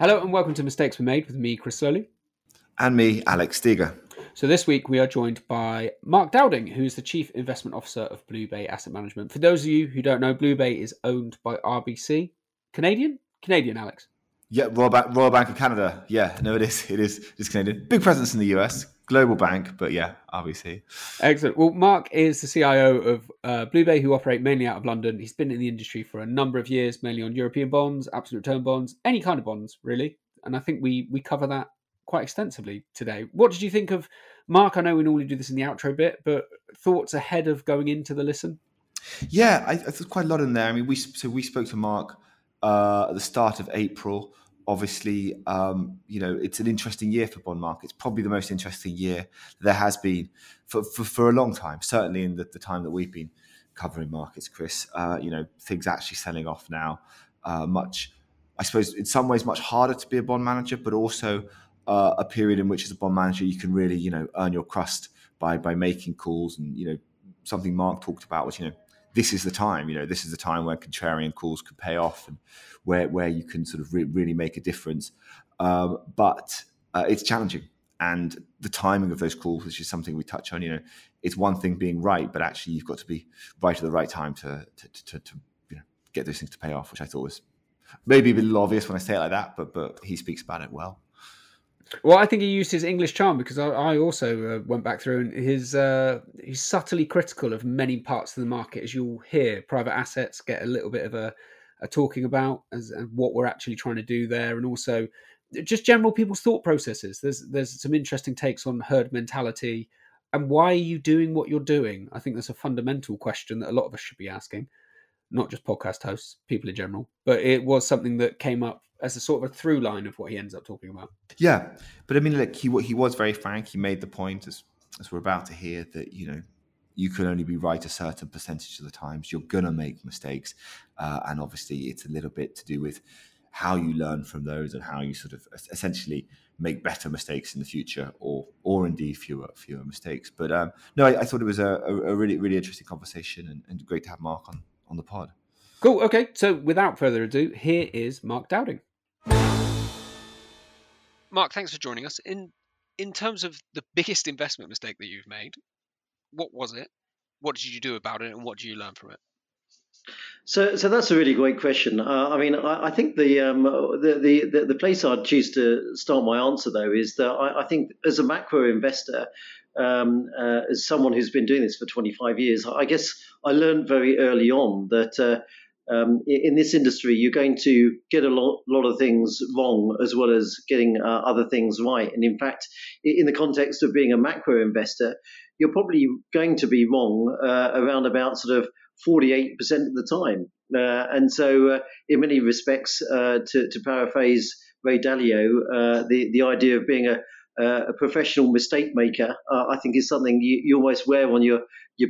Hello and welcome to Mistakes Were Made with me, Chris Slowly. And me, Alex Steger. So this week we are joined by Mark Dowding, who is the Chief Investment Officer of Blue Bay Asset Management. For those of you who don't know, Blue Bay is owned by RBC. Canadian, Alex. Yeah, Royal Bank of Canada. Yeah, no, it is. It's Canadian. Big presence in the US. Global bank, but yeah, RBC. Excellent. Well, Mark is the CIO of Blue Bay, who operate mainly out of London. He's been in the industry for a number of years, mainly on European bonds, absolute return bonds, any kind of bonds, really. And I think we cover that quite extensively today. What did you think of Mark? I know we normally do this in the outro bit, but thoughts ahead of going into the listen? Yeah, I there's quite a lot in there. I mean, we spoke to Mark at the start of April. Obviously, it's an interesting year for bond markets, probably the most interesting year there has been for a long time, certainly in the time that we've been covering markets, Chris. Things actually selling off now. I suppose, in some ways, much harder to be a bond manager, but also a period in which, as a bond manager, you can really, earn your crust by making calls. And, something Mark talked about was, this is the time, this is the time where contrarian calls could pay off and where you can sort of really make a difference. But it's challenging. And the timing of those calls, which is something we touch on, it's one thing being right, but actually you've got to be right at the right time to get those things to pay off, which I thought was maybe a little obvious when I say it like that, but he speaks about it well. Well, I think he used his English charm because I also went back through, and he's subtly critical of many parts of the market. As you'll hear, private assets get a little bit of a talking about and what we're actually trying to do there, and also just general people's thought processes. There's some interesting takes on herd mentality and why are you doing what you're doing? I think that's a fundamental question that a lot of us should be asking, not just podcast hosts, people in general. But it was something that came up as a sort of a through line of what he ends up talking about. Yeah, but I mean, like he was very frank. He made the point, as we're about to hear, that you can only be right a certain percentage of the times. You're gonna make mistakes, and obviously it's a little bit to do with how you learn from those and how you sort of essentially make better mistakes in the future, or indeed fewer mistakes. But I thought it was a really, really interesting conversation and great to have Mark on the pod. Cool. Okay, so without further ado, here is Mark Dowding. Mark, thanks for joining us. In terms of the biggest investment mistake that you've made, what was it? What did you do about it, and what did you learn from it? So that's a really great question. I think the place I'd choose to start my answer though is that I think as a macro investor, as someone who's been doing this for 25 years, I guess I learned very early on that. In this industry, you're going to get a lot of things wrong as well as getting other things right. And in fact, in the context of being a macro investor, you're probably going to be wrong around about sort of 48% of the time. And so in many respects, to paraphrase Ray Dalio, the idea of being a professional mistake maker, I think, is something you almost wear on your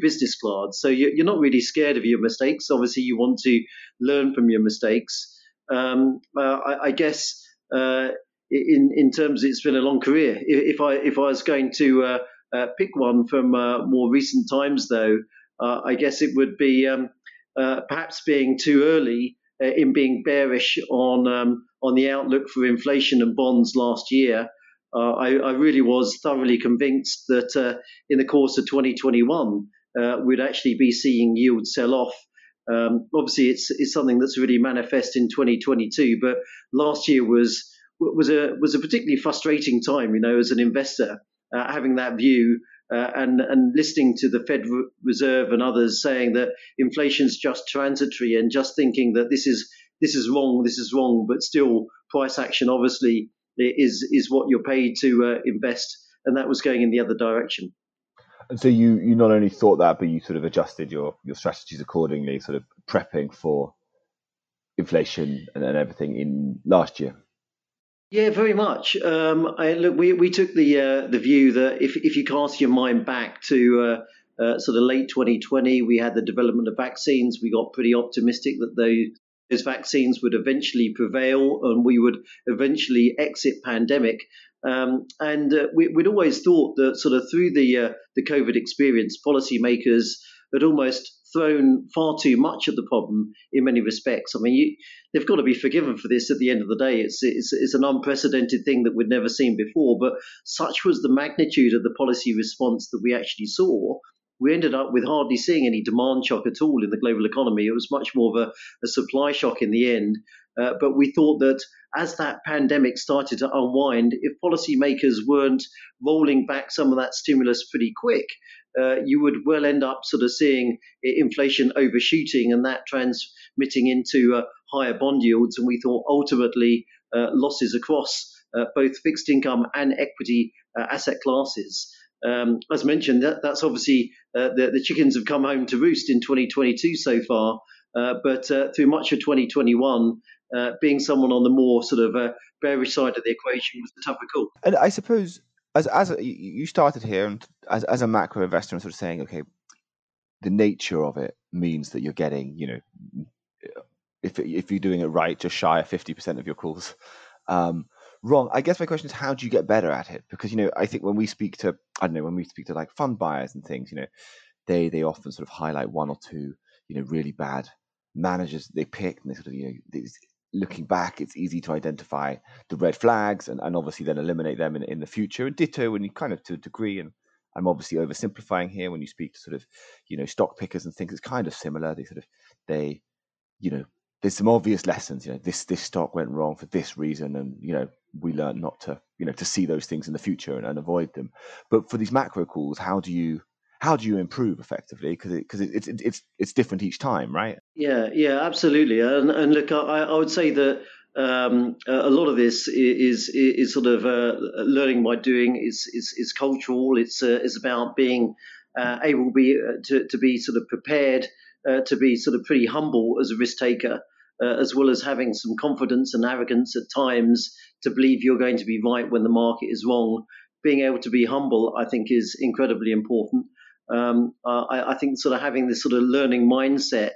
business card. So you're not really scared of your mistakes. Obviously, you want to learn from your mistakes. I guess in terms, it's been a long career. If I was going to pick one from more recent times, though, I guess it would be perhaps being too early in being bearish on the outlook for inflation and bonds last year. I really was thoroughly convinced that in the course of 2021, we'd actually be seeing yields sell off. Obviously, it's something that's really manifest in 2022, but last year was a particularly frustrating time, as an investor, having that view and listening to the Fed Reserve and others saying that inflation's just transitory and just thinking that this is wrong, but still price action obviously is what you're paid to invest, and that was going in the other direction. And so you not only thought that, but you sort of adjusted your strategies accordingly, sort of prepping for inflation and everything in last year. Yeah, very much. We took the view that if you cast your mind back to sort of late 2020, we had the development of vaccines. We got pretty optimistic that those vaccines would eventually prevail and we would eventually exit pandemic. And we'd always thought that sort of through the COVID experience, policymakers had almost thrown far too much at the problem in many respects. I mean, they've got to be forgiven for this at the end of the day. It's an unprecedented thing that we'd never seen before, but such was the magnitude of the policy response that we actually saw. We ended up with hardly seeing any demand shock at all in the global economy. It was much more of a supply shock in the end. But we thought that as that pandemic started to unwind, if policymakers weren't rolling back some of that stimulus pretty quick, you would well end up sort of seeing inflation overshooting and that transmitting into higher bond yields. And we thought ultimately losses across both fixed income and equity asset classes. As mentioned, that's obviously the chickens have come home to roost in 2022 so far, but through much of 2021, being someone on the more sort of bearish side of the equation was the tougher call. And I suppose as you started here, and as a macro investor, and sort of saying, okay, the nature of it means that you're getting, if you're doing it right, just shy of 50% of your calls wrong. I guess my question is, how do you get better at it? Because I think when we speak to like fund buyers and things, they often sort of highlight one or two really bad managers that they picked, and they sort of looking back, it's easy to identify the red flags and obviously then eliminate them in the future. And ditto when you kind of to a degree, and I'm obviously oversimplifying here, when you speak to sort of stock pickers and things, it's kind of similar. There's some obvious lessons, this stock went wrong for this reason, and we learn not to to see those things in the future and avoid them. But for these macro calls, how do you improve effectively? Because it's different each time, right? Yeah, absolutely. And look, I would say that a lot of this is sort of learning by doing. It's cultural. It's about being able to be sort of prepared, to be sort of pretty humble as a risk taker, as well as having some confidence and arrogance at times to believe you're going to be right when the market is wrong. Being able to be humble, I think, is incredibly important. I think sort of having this sort of learning mindset,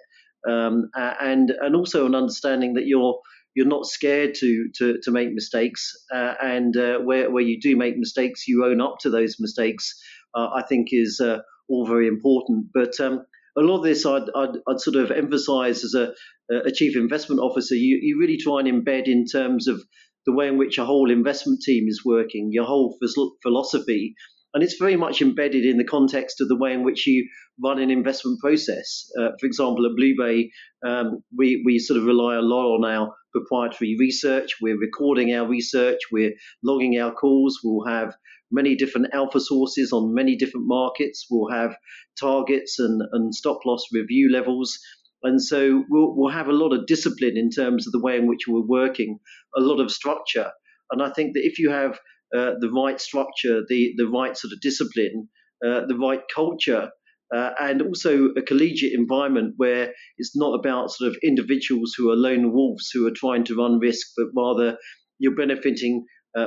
and also an understanding that you're not scared to make mistakes, and where you do make mistakes, you own up to those mistakes. I think is all very important. But a lot of this I'd sort of emphasize as a chief investment officer, you really try and embed in terms of the way in which a whole investment team is working, your whole philosophy. And it's very much embedded in the context of the way in which you run an investment process. For example, at Blue Bay, we sort of rely a lot on our proprietary research. We're recording our research. We're logging our calls. We'll have many different alpha sources on many different markets. We'll have targets and stop loss review levels. And so we'll have a lot of discipline in terms of the way in which we're working, a lot of structure. And I think that if you have the right structure, the right sort of discipline, the right culture, and also a collegiate environment where it's not about sort of individuals who are lone wolves who are trying to run risk, but rather you're benefiting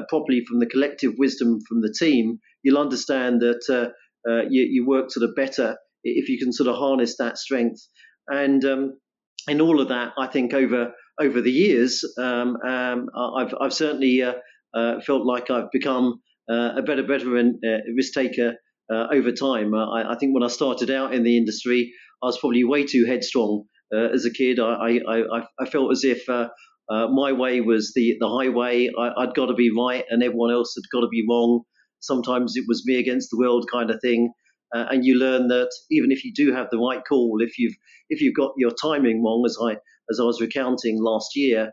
properly from the collective wisdom from the team, you'll understand that you work sort of better if you can sort of harness that strength. And in all of that, I think over the years, I've certainly felt like I've become a better risk taker over time. I think when I started out in the industry, I was probably way too headstrong as a kid. I felt as if my way was the highway. I'd got to be right, and everyone else had got to be wrong. Sometimes it was me against the world kind of thing. And you learn that even if you do have the right call, if you've got your timing wrong, as I was recounting last year,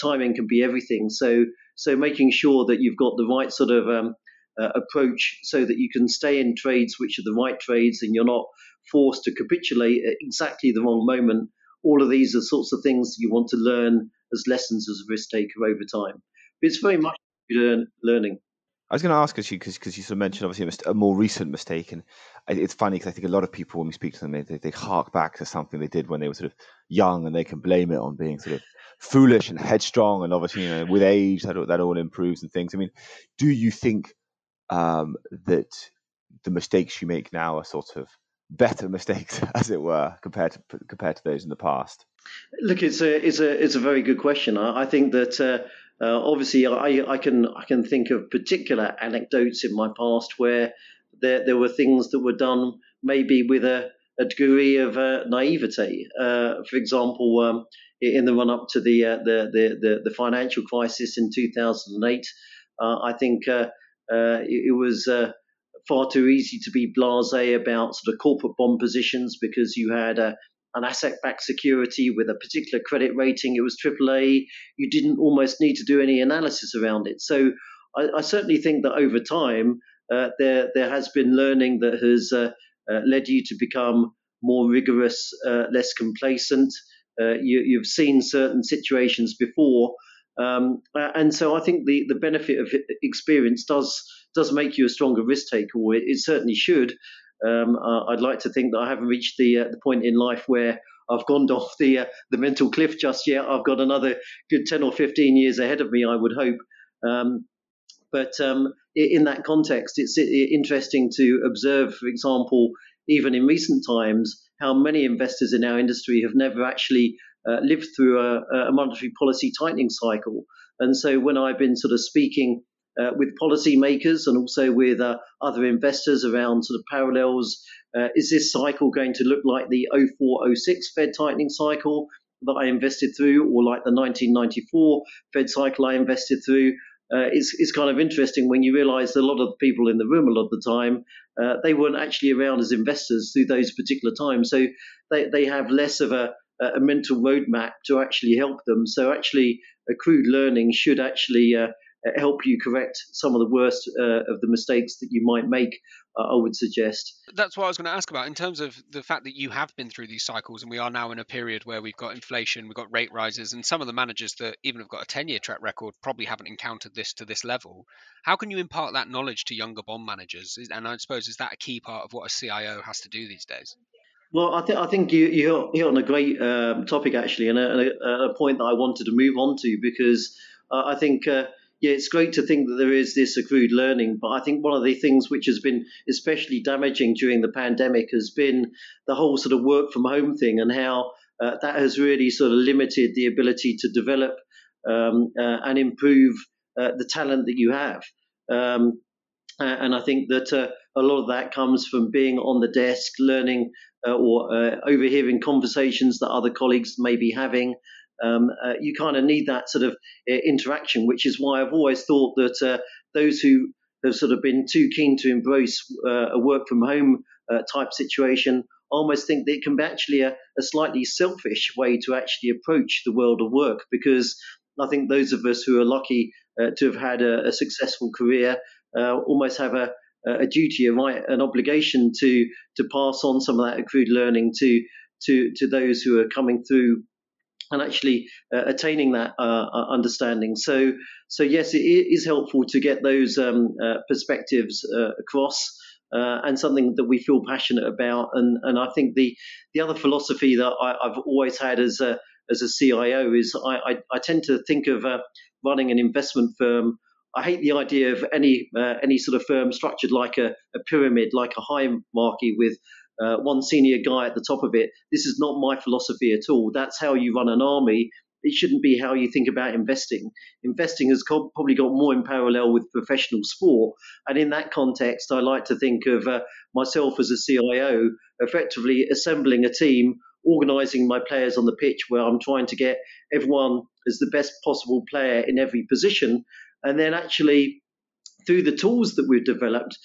timing can be everything. So making sure that you've got the right sort of approach so that you can stay in trades which are the right trades, and you're not forced to capitulate at exactly the wrong moment. All of these are sorts of things you want to learn as lessons as a risk taker over time. But it's very much learning. I was going to ask, actually, because you sort of mentioned obviously a more recent mistake, and it's funny because I think a lot of people, when we speak to them, they hark back to something they did when they were sort of young, and they can blame it on being sort of foolish and headstrong, and obviously with age that all improves and things. I mean, do you think that the mistakes you make now are sort of better mistakes, as it were, compared to those in the past? Look, it's a very good question. I think that. Obviously, I can think of particular anecdotes in my past where there were things that were done maybe with a a degree of naivety. For example, in the run-up to the financial crisis in 2008, I think it was far too easy to be blasé about sort of corporate bond positions, because you had an asset-backed security with a particular credit rating. It was AAA. You didn't almost need to do any analysis around it. So I certainly think that over time there has been learning that has led you to become more rigorous, less complacent. You've seen certain situations before. And so I think the benefit of experience does make you a stronger risk taker, or it certainly should. I'd like to think that I haven't reached the point in life where I've gone off the mental cliff just yet. I've got another good 10 or 15 years ahead of me, I would hope. But in that context, it's interesting to observe, for example, even in recent times, how many investors in our industry have never actually lived through a monetary policy tightening cycle. And so when I've been sort of speaking with policymakers and also with other investors around sort of parallels, is this cycle going to look like the 2004-2006 Fed tightening cycle that I invested through, or like the 1994 Fed cycle I invested through? It's kind of interesting when you realize a lot of the people in the room a lot of the time, they weren't actually around as investors through those particular times. So they have less of a mental roadmap to actually help them. So actually accrued learning should actually help you correct some of the worst of the mistakes that you might make, I would suggest. That's what I was going to ask about in terms of the fact that you have been through these cycles, and we are now in a period where we've got inflation, we've got rate rises, and some of the managers that even have got a 10-year track record probably haven't encountered this to this level. How can you impart that knowledge to younger bond managers? And I suppose, is that a key part of what a CIO has to do these days? Well, I think you hit on a great topic, actually, and a point that I wanted to move on to, because I think... yeah, it's great to think that there is this accrued learning, but I think one of the things which has been especially damaging during the pandemic has been the whole sort of work from home thing, and how that has really sort of limited the ability to develop and improve the talent that you have. And I think that a lot of that comes from being on the desk, learning or overhearing conversations that other colleagues may be having. You kind of need that sort of interaction, which is why I've always thought that those who have sort of been too keen to embrace a work from home type situation almost think that it can be actually a slightly selfish way to actually approach the world of work, because I think those of us who are lucky to have had a successful career almost have a duty, a right, an obligation to pass on some of that accrued learning to those who are coming through and actually attaining that understanding. So yes, it is helpful to get those perspectives across, and something that we feel passionate about. And I think the other philosophy that I've always had as a CIO is I tend to think of running an investment firm. I hate the idea of any sort of firm structured like a pyramid, like a hierarchy with one senior guy at the top of it. This is not my philosophy at all. That's how you run an army. It shouldn't be how you think about investing. Investing has probably got more in parallel with professional sport. And in that context, I like to think of myself as a CIO effectively assembling a team, organising my players on the pitch, where I'm trying to get everyone as the best possible player in every position. And then actually, through the tools that we've developed,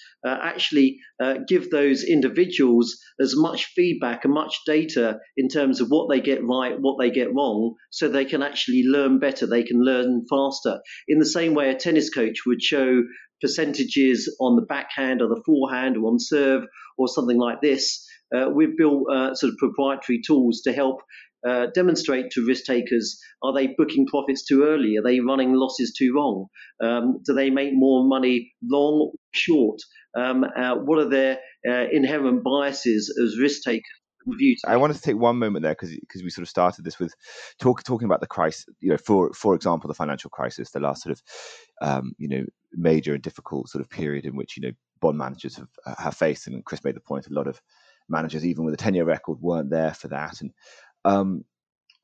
give those individuals as much feedback and much data in terms of what they get right, what they get wrong, so they can actually learn better, they can learn faster. In the same way a tennis coach would show percentages on the backhand or the forehand or on serve or something like this, we've built sort of proprietary tools to help demonstrate to risk takers, are they booking profits too early? Are they running losses too wrong? Do they make more money long or short? What are their inherent biases as risk takers? I wanted to take one moment there because we sort of started this with talking about the crisis, you know, for example, the financial crisis, the last sort of, major and difficult sort of period in which, bond managers have faced. And Chris made the point, a lot of managers, even with a 10-year record, weren't there for that. And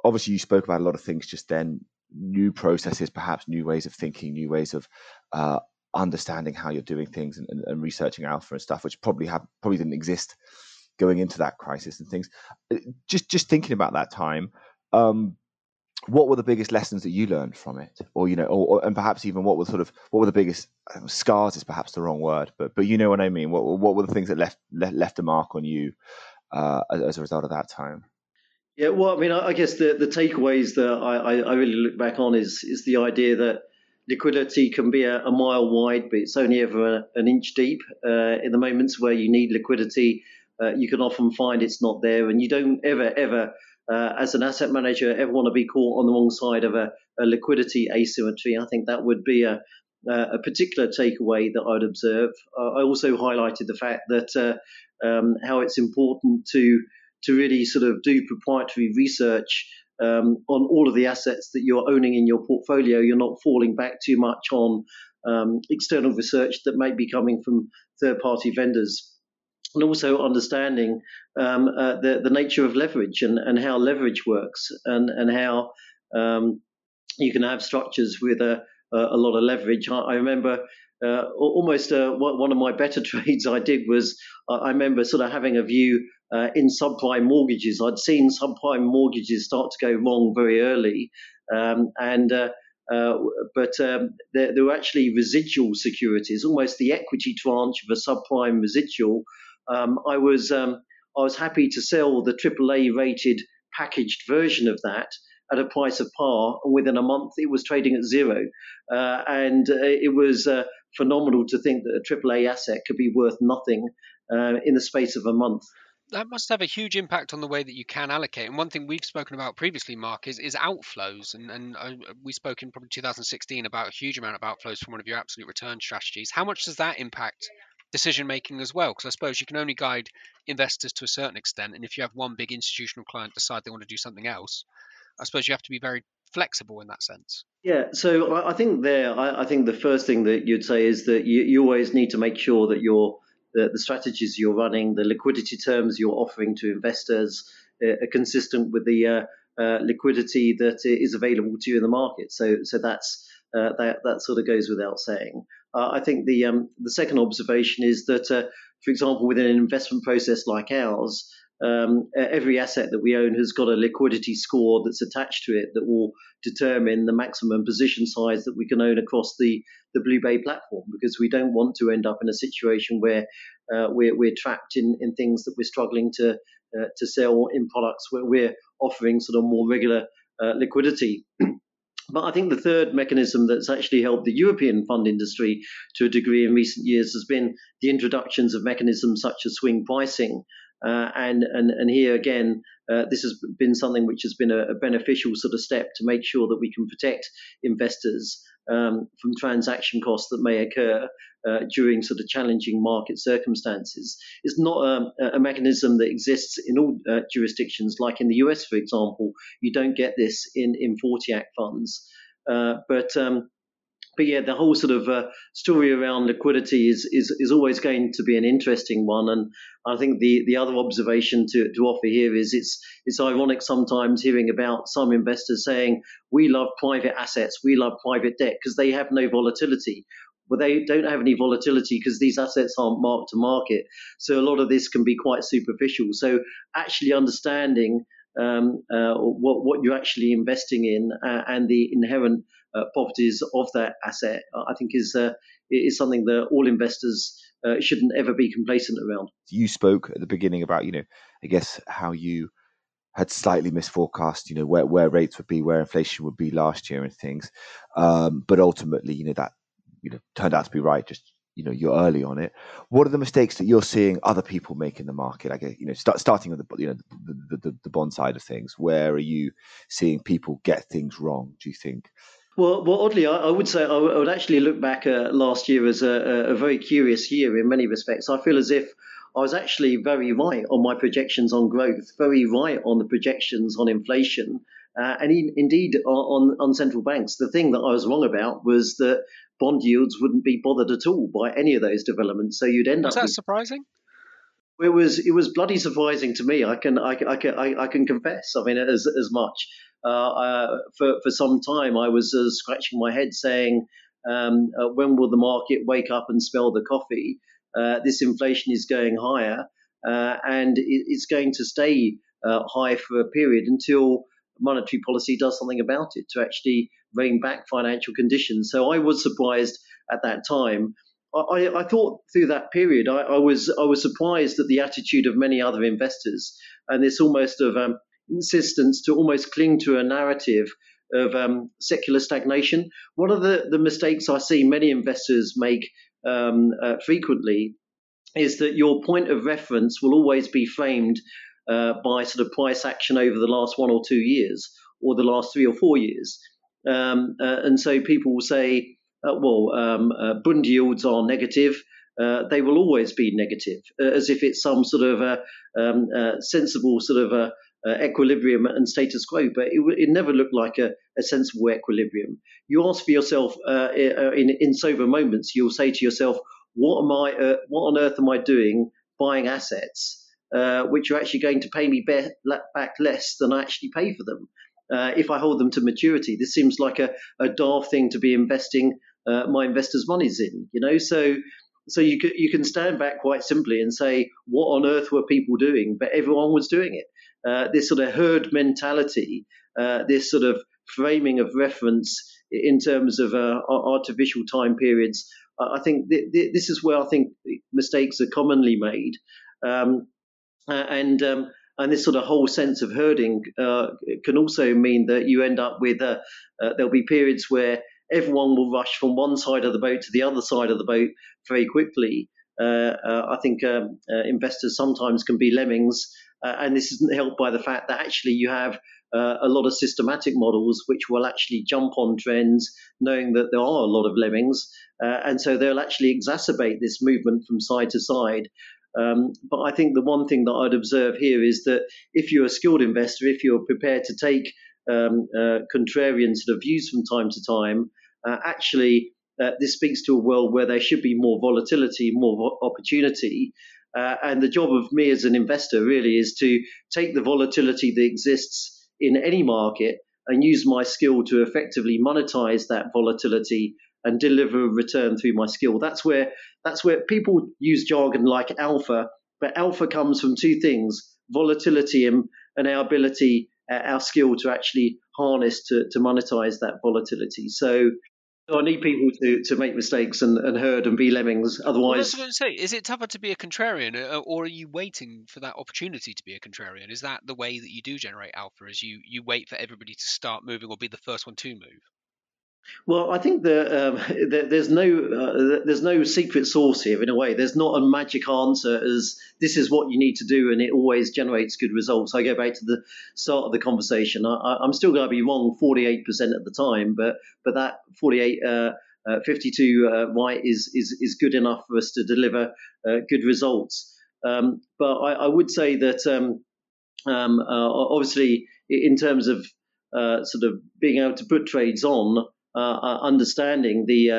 obviously you spoke about a lot of things just then, new processes, perhaps new ways of thinking, new ways of understanding how you're doing things and researching alpha and stuff, which probably didn't exist going into that crisis and things. Just thinking about that time, what were the biggest lessons that you learned from it, or and perhaps even what were the biggest scars is perhaps the wrong word, but you know what I mean. What were the things that left a mark on you as a result of that time? Yeah, well, I mean, I guess the takeaways that I really look back on is the idea that liquidity can be a mile wide, but it's only ever an inch deep. In the moments where you need liquidity, you can often find it's not there, and you don't ever. As an asset manager, ever want to be caught on the wrong side of a liquidity asymmetry. I think that would be a particular takeaway that I'd observe. I also highlighted the fact that how it's important to really sort of do proprietary research on all of the assets that you're owning in your portfolio. You're not falling back too much on external research that might be coming from third-party vendors. And also understanding the nature of leverage and how leverage works and how you can have structures with a lot of leverage. I remember almost one of my better trades I did was I remember sort of having a view in subprime mortgages. I'd seen subprime mortgages start to go wrong very early, but there were actually residual securities, almost the equity tranche of a subprime residual. I was happy to sell the AAA-rated packaged version of that at a price of par. Within a month, it was trading at zero, and it was phenomenal to think that a AAA asset could be worth nothing in the space of a month. That must have a huge impact on the way that you can allocate. And one thing we've spoken about previously, Mark, is outflows. And we spoke in probably 2016 about a huge amount of outflows from one of your absolute return strategies. How much does that impact decision-making as well? Because I suppose you can only guide investors to a certain extent. And if you have one big institutional client decide they want to do something else, I suppose you have to be very flexible in that sense. Yeah. So I think the first thing that you'd say is that you always need to make sure that the strategies you're running, the liquidity terms you're offering to investors are consistent with the liquidity that is available to you in the market. So that sort of goes without saying. I think the second observation is that, for example, within an investment process like ours, every asset that we own has got a liquidity score that's attached to it that will determine the maximum position size that we can own across the Blue Bay platform, because we don't want to end up in a situation where we're trapped in things that we're struggling to sell, in products where we're offering sort of more regular liquidity. But I think the third mechanism that's actually helped the European fund industry to a degree in recent years has been the introductions of mechanisms such as swing pricing. And here again, this has been something which has been a beneficial sort of step to make sure that we can protect investors from transaction costs that may occur during sort of challenging market circumstances. It's not a mechanism that exists in all jurisdictions. Like in the US, for example, you don't get this in 40 Act funds. But yeah, the whole sort of story around liquidity is always going to be an interesting one. And I think the other observation to offer here is it's ironic sometimes hearing about some investors saying, we love private assets, we love private debt because they have no volatility. Well, they don't have any volatility because these assets aren't marked to market. So a lot of this can be quite superficial. So actually understanding what you're actually investing in and the inherent properties of that asset, I think is something that all investors shouldn't ever be complacent around. You spoke at the beginning about, I guess how you had slightly misforecast, where rates would be, where inflation would be last year and things. But ultimately, that turned out to be right, just you're early on it. What are the mistakes that you're seeing other people make in the market? I guess, starting with the bond side of things, where are you seeing people get things wrong, do you think? Well, oddly, I would say I would actually look back last year as a very curious year in many respects. I feel as if I was actually very right on my projections on growth, very right on the projections on inflation, and indeed on central banks. The thing that I was wrong about was that bond yields wouldn't be bothered at all by any of those developments. So you'd end up. Was that surprising? It was bloody surprising to me. I can confess. I mean, as much. For some time, I was scratching my head saying, when will the market wake up and smell the coffee? This inflation is going higher. and it's going to stay high for a period until monetary policy does something about it to actually rein back financial conditions. So I was surprised at that time. I thought through that period, I was surprised at the attitude of many other investors, and this almost of insistence to almost cling to a narrative of secular stagnation. One of the mistakes I see many investors make frequently is that your point of reference will always be framed by sort of price action over the last 1 or 2 years or the last 3 or 4 years. And so people will say, bund yields are negative. They will always be negative, as if it's some sort of sensible sort of equilibrium and status quo, but it never looked like a sensible equilibrium. You ask for yourself in sober moments, you'll say to yourself, what on earth am I doing buying assets which are actually going to pay me back less than I actually pay for them if I hold them to maturity? This seems like a daft thing to be investing my investors' monies in, you know. So you can stand back quite simply and say, what on earth were people doing? But everyone was doing it. This sort of herd mentality, this sort of framing of reference in terms of artificial time periods, I think this is where I think mistakes are commonly made. And this sort of whole sense of herding can also mean that you end up with there'll be periods where everyone will rush from one side of the boat to the other side of the boat very quickly. I think investors sometimes can be lemmings, and this isn't helped by the fact that actually you have a lot of systematic models which will actually jump on trends, knowing that there are a lot of lemmings, and so they'll actually exacerbate this movement from side to side. But I think the one thing that I'd observe here is that if you're a skilled investor, if you're prepared to take contrarian sort of views from time to time, this speaks to a world where there should be more volatility, more opportunity. And the job of me as an investor really is to take the volatility that exists in any market and use my skill to effectively monetize that volatility and deliver a return through my skill. That's where people use jargon like alpha, but alpha comes from two things: volatility and our ability, our skill to actually harness to monetize that volatility. So I need people to make mistakes and herd and be lemmings. Otherwise, that's what I was going to say. Is it tougher to be a contrarian, or are you waiting for that opportunity to be a contrarian? Is that the way that you do generate alpha? Is you wait for everybody to start moving or be the first one to move? Well, I think there's no secret sauce here in a way. There's not a magic answer as this is what you need to do and it always generates good results. I go back to the start of the conversation. I'm still going to be wrong 48% of the time, but that 52 right is good enough for us to deliver good results. But I would say that obviously in terms of sort of being able to put trades on, understanding the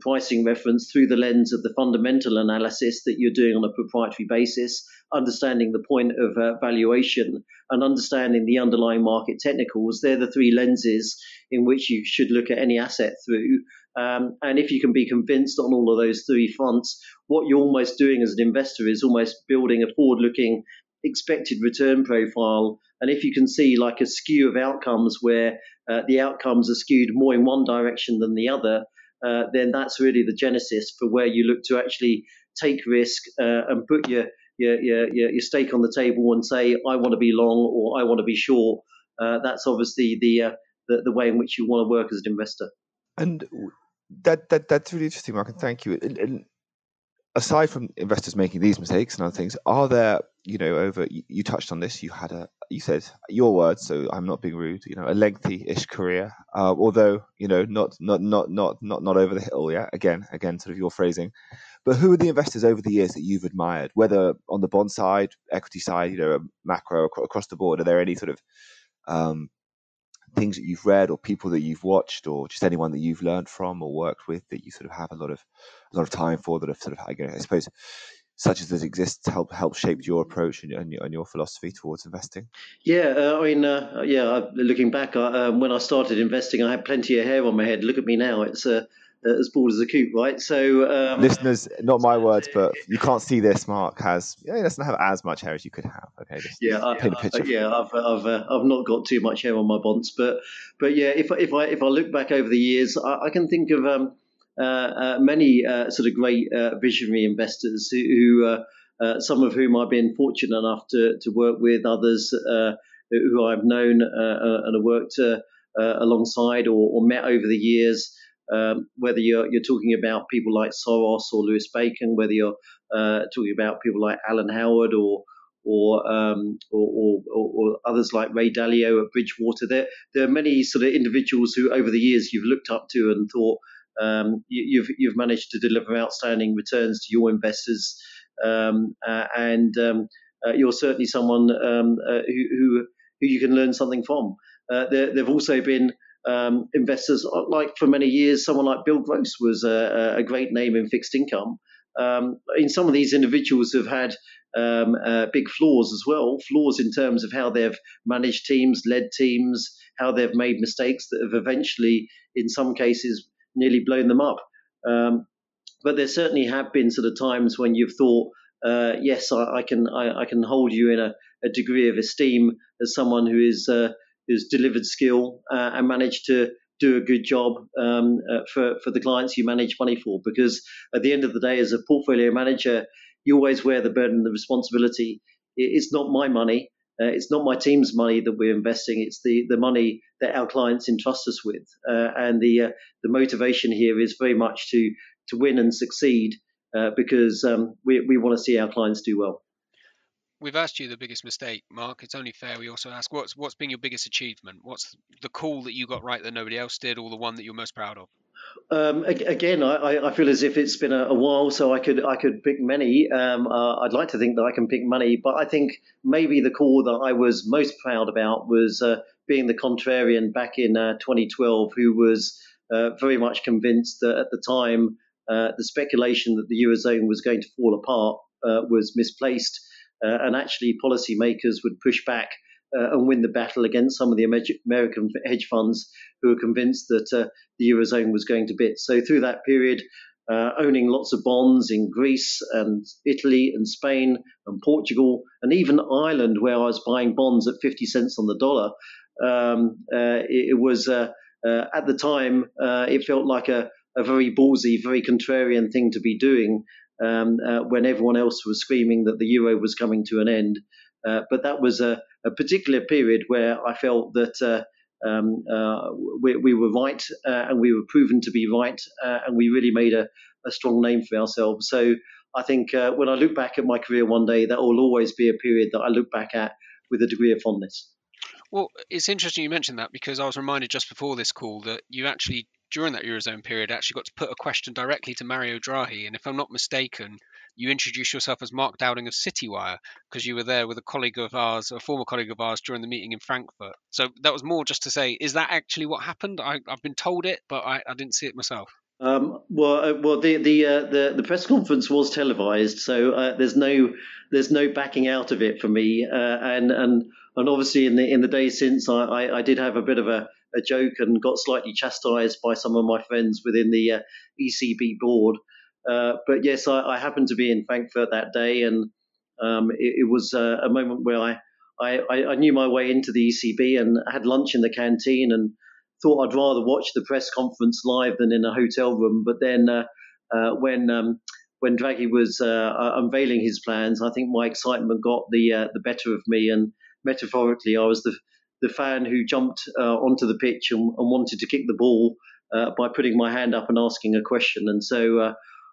pricing reference through the lens of the fundamental analysis that you're doing on a proprietary basis, understanding the point of valuation and understanding the underlying market technicals. They're the three lenses in which you should look at any asset through. And if you can be convinced on all of those three fronts, what you're almost doing as an investor is almost building a forward-looking expected return profile. And if you can see like a skew of outcomes where the outcomes are skewed more in one direction than the other, then that's really the genesis for where you look to actually take risk and put your stake on the table and say, I want to be long or I want to be short. That's obviously the way in which you want to work as an investor. And that's really interesting, Mark, and thank you. And aside from investors making these mistakes and other things, are there, you touched on this, you said your words, so I'm not being rude, a lengthy-ish career, although, not over the hill yet, again, sort of your phrasing. But who are the investors over the years that you've admired, whether on the bond side, equity side, macro, across the board? Are there any sort of things that you've read or people that you've watched or just anyone that you've learned from or worked with that you sort of have a lot of time for, that have sort of, I suppose, such as this exists, help shape your approach and your philosophy towards investing? Yeah, looking back, when I started investing, I had plenty of hair on my head. Look at me now. It's as bald as a coot, right? So listeners, not my words, but you can't see this. Mark has he doesn't have as much hair as you could have. Okay, I've not got too much hair on my bonds, but yeah, if I look back over the years, I can think of many sort of great visionary investors who some of whom I've been fortunate enough to work with, others who I've known and worked alongside or met over the years. Whether you're talking about people like Soros or Lewis Bacon, whether you're talking about people like Alan Howard or others like Ray Dalio at Bridgewater, there are many sort of individuals who over the years you've looked up to and thought you've managed to deliver outstanding returns to your investors, and you're certainly someone who you can learn something from. There've also been investors like for many years, someone like Bill Gross was a great name in fixed income. In some of these individuals have had big flaws as well, flaws in terms of how they've managed teams, led teams, how they've made mistakes that have eventually, in some cases, nearly blown them up. But there certainly have been sort of times when you've thought, yes, I can hold you in a degree of esteem as someone who is who's delivered skill and managed to do a good job for the clients you manage money for. Because at the end of the day, as a portfolio manager, you always wear the burden and the responsibility. It's not my money. It's not my team's money that we're investing. It's the money that our clients entrust us with. And the motivation here is very much to win and succeed because we want to see our clients do well. We've asked you the biggest mistake, Mark. It's only fair we also ask what's been your biggest achievement? What's the call that you got right that nobody else did, or the one that you're most proud of? Again, I feel as if it's been a while, so I could pick many. I'd like to think that I can pick many, but I think maybe the call that I was most proud about was being the contrarian back in 2012, who was very much convinced that at the time the speculation that the Eurozone was going to fall apart was misplaced. And actually, policymakers would push back and win the battle against some of the American hedge funds who were convinced that the Eurozone was going to bits. So through that period, owning lots of bonds in Greece and Italy and Spain and Portugal and even Ireland, where I was buying bonds at 50 cents on the dollar, it was at the time it felt like a very ballsy, very contrarian thing to be doing. When everyone else was screaming that the euro was coming to an end. But that was a particular period where I felt that we were right and we were proven to be right and we really made a strong name for ourselves. So I think when I look back at my career one day, that will always be a period that I look back at with a degree of fondness. Well, it's interesting you mentioned that because I was reminded just before this call that you actually during that Eurozone period, I actually got to put a question directly to Mario Draghi. And if I'm not mistaken, you introduced yourself as Mark Dowding of Citywire because you were there with a colleague of ours, a former colleague of ours, during the meeting in Frankfurt. So that was more just to say, is that actually what happened? I've been told it, but I didn't see it myself. The press conference was televised, so there's no backing out of it for me. And obviously in the days since, I did have a bit of a joke and got slightly chastised by some of my friends within the ECB board. But yes, I happened to be in Frankfurt that day, and it was a moment where I knew my way into the ECB and had lunch in the canteen and thought I'd rather watch the press conference live than in a hotel room. But then when Draghi was unveiling his plans, I think my excitement got the better of me, and metaphorically, I was the fan who jumped onto the pitch and wanted to kick the ball by putting my hand up and asking a question. And so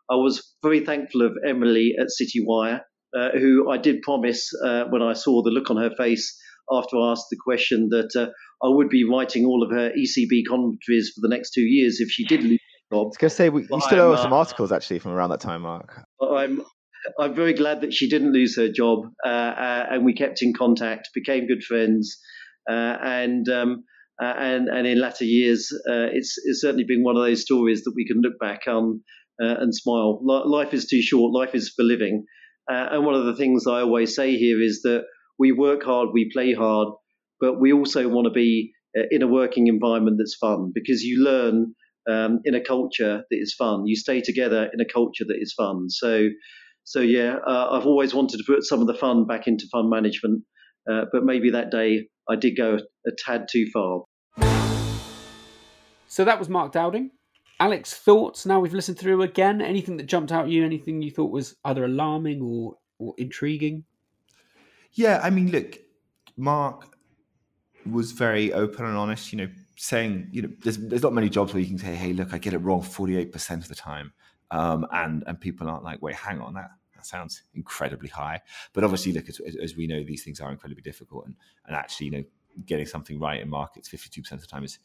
I was very thankful of Emily at Citywire, who I did promise when I saw the look on her face after I asked the question that I would be writing all of her ECB commentaries for the next 2 years if she did lose the job. I was going to say, you still owe some articles actually from around that time, Mark. I'm very glad that she didn't lose her job and we kept in contact, became good friends. And in latter years, it's certainly been one of those stories that we can look back on and smile. Life is too short. Life is for living. And one of the things I always say here is that we work hard, we play hard, but we also want to be in a working environment that's fun because you learn in a culture that is fun. You stay together in a culture that is fun. So I've always wanted to put some of the fun back into fund management, but maybe that day I did go a tad too far. So that was Mark Dowding. Alex, thoughts now we've listened through again? Anything that jumped out at you? Anything you thought was either alarming or intriguing? Yeah, I mean, look, Mark was very open and honest, saying, there's not many jobs where you can say, hey, look, I get it wrong 48% of the time. And people aren't like, wait, hang on, that sounds incredibly high. But obviously, look, as we know, these things are incredibly difficult. And actually, getting something right in markets 52% of the time is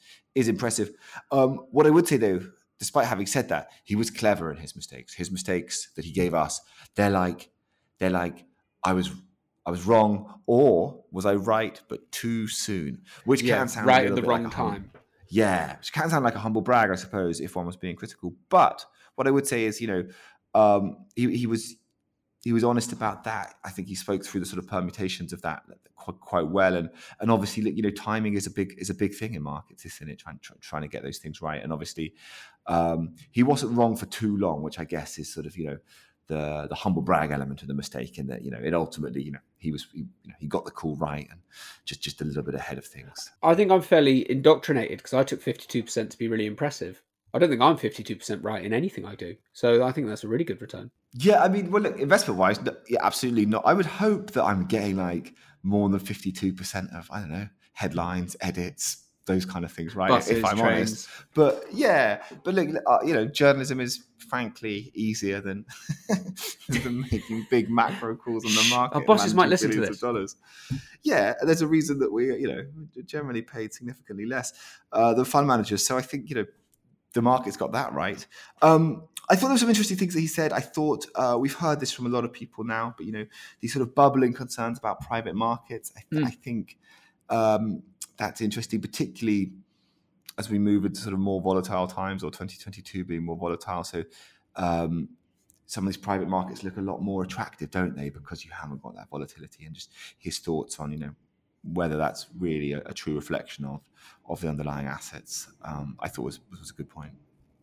impressive. What I would say, though, despite having said that, he was clever in his mistakes. His mistakes that he gave us, they're like, I was wrong, or was I right, but too soon, which can sound right at the wrong time. Which can sound like a humble brag, I suppose, if one was being critical. But what I would say is, he was honest about that. I think he spoke through the sort of permutations of that quite well, and obviously, timing is a big thing in markets, isn't it? Trying to get those things right, and obviously, he wasn't wrong for too long, which I guess is sort of the humble brag element of the mistake, in that it ultimately he got the call right and just a little bit ahead of things. I think I'm fairly indoctrinated because I took 52% to be really impressive. I don't think I'm 52% right in anything I do. So I think that's a really good return. Yeah, I mean, well, look, investment-wise, yeah, absolutely not. I would hope that I'm getting more than 52% of, I don't know, headlines, edits, those kind of things, right? Buses, if I'm trains. Honest. But look, journalism is frankly easier than making big macro calls on the market. Our bosses might listen to this. Dollars. Yeah, there's a reason that we, generally paid significantly less than fund managers. So I think, the market's got that right. I thought there were some interesting things that he said. I thought we've heard this from a lot of people now, but these sort of bubbling concerns about private markets. I think that's interesting, particularly as we move into sort of more volatile times, or 2022 being more volatile. So some of these private markets look a lot more attractive, don't they? Because you haven't got that volatility, and just his thoughts on, whether that's really a true reflection of the underlying assets, I thought was a good point.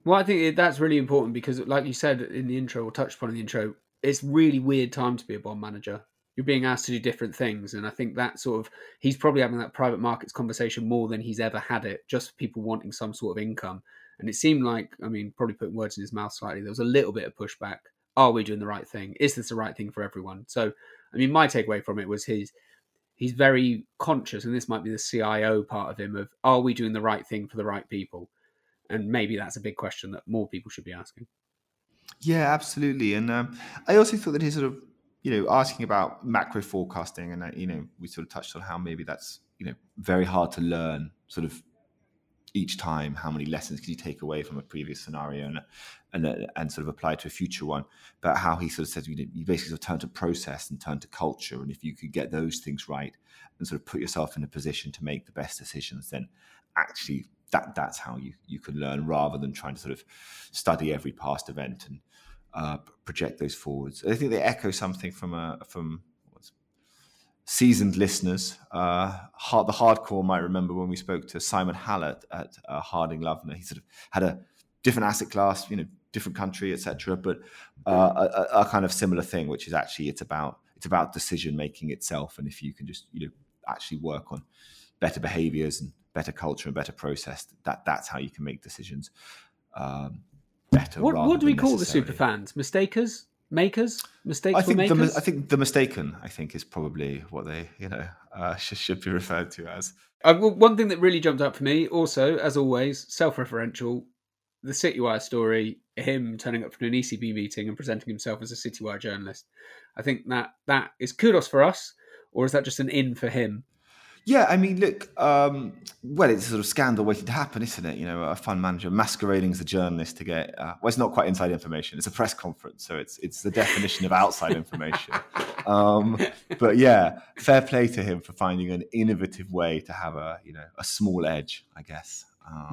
Well, I think that's really important because, like you said in the intro, or touched upon in the intro, it's really weird time to be a bond manager. You're being asked to do different things. And I think that sort of, he's probably having that private markets conversation more than he's ever had it, just people wanting some sort of income. And it seemed like, I mean, probably putting words in his mouth slightly, there was a little bit of pushback. Are we doing the right thing? Is this the right thing for everyone? So, I mean, my takeaway from it was he's very conscious, and this might be the CIO part of him, of are we doing the right thing for the right people? And maybe that's a big question that more people should be asking. Yeah, absolutely. And I also thought that he's sort of, asking about macro forecasting, and, we sort of touched on how maybe that's, very hard to learn sort of each time, how many lessons can you take away from a previous scenario and sort of apply to a future one, but how he sort of says, you basically sort of turn to process and turn to culture. And if you could get those things right and sort of put yourself in a position to make the best decisions, then actually that's how you can learn, rather than trying to sort of study every past event and project those forwards. I think they echo something from seasoned listeners. The hardcore might remember when we spoke to Simon Hallett at Harding Lovner. He sort of had a different asset class, different country, etc., but a kind of similar thing, which is actually it's about decision making itself, and if you can just actually work on better behaviours and better culture and better process, that's how you can make decisions better. What do we call the super fans? Mistakers? Makers? I think the mistaken, is probably what they, should be referred to as. One thing that really jumped out for me also, as always, self-referential, the Citywire story, him turning up for an ECB meeting and presenting himself as a Citywire journalist. I think that is kudos for us, or is that just an in for him? Yeah, I mean, look, it's a sort of scandal waiting to happen, isn't it? A fund manager masquerading as a journalist to get, it's not quite inside information. It's a press conference, so it's the definition of outside information. But yeah, fair play to him for finding an innovative way to have a small edge, I guess.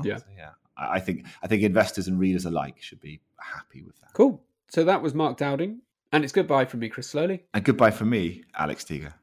Yeah. So yeah, I think investors and readers alike should be happy with that. Cool. So that was Mark Dowding, and it's goodbye from me, Chris Slowly. And goodbye from me, Alex Teager.